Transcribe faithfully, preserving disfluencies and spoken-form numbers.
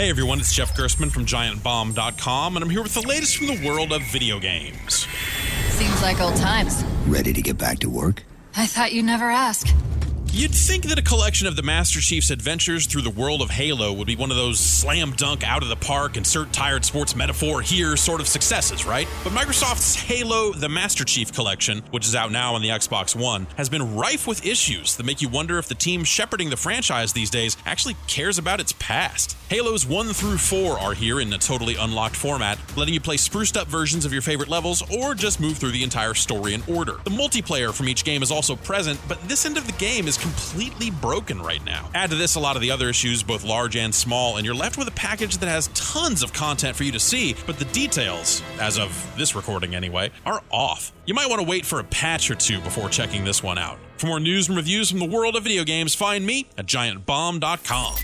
Hey everyone, it's Jeff Gerstmann from Giant Bomb dot com, and I'm here with the latest from the world of video games. Seems like old times. Ready to get back to work? I thought you'd never ask. You'd think that a collection of the Master Chief's adventures through the world of Halo would be one of those slam dunk, out of the park, insert tired sports metaphor here sort of successes, right? But Microsoft's Halo: The Master Chief Collection, which is out now on the Xbox One, has been rife with issues that make you wonder if the team shepherding the franchise these days actually cares about its past. Halos one through four are here in a totally unlocked format, letting you play spruced up versions of your favorite levels or just move through the entire story in order. The multiplayer from each game is also present, but this end of the game is completely broken right now. Add to this a lot of the other issues, both large and small, and you're left with a package that has tons of content for you to see, but the details, as of this recording anyway, are off. You might want to wait for a patch or two before checking this one out. For more news and reviews from the world of video games, find me at Giant Bomb dot com.